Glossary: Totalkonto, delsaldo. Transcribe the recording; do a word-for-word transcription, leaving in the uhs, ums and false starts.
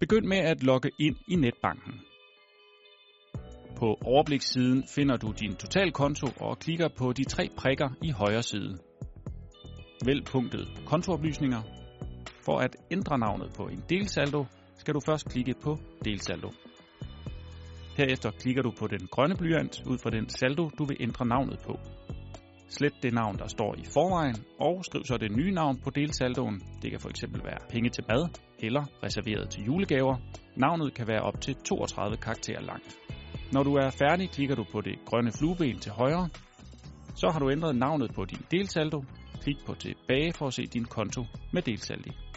Begynd med at logge ind i netbanken. På overblikssiden finder du din totalkonto og klikker på de tre prikker i højre side. Vælg punktet kontooplysninger. For at ændre navnet på en delsaldo, skal du først klikke på delsaldo. Herefter klikker du på den grønne blyant ud fra den saldo, du vil ændre navnet på. Slet det navn, der står i forvejen, og skriv så det nye navn på delsaldoen. Det kan fx være penge til mad eller reserveret til julegaver. Navnet kan være op til toogtredive karakterer langt. Når du er færdig, klikker du på det grønne flueben til højre. Så har du ændret navnet på din delsaldo. Klik på tilbage for at se din konto med delsaldo.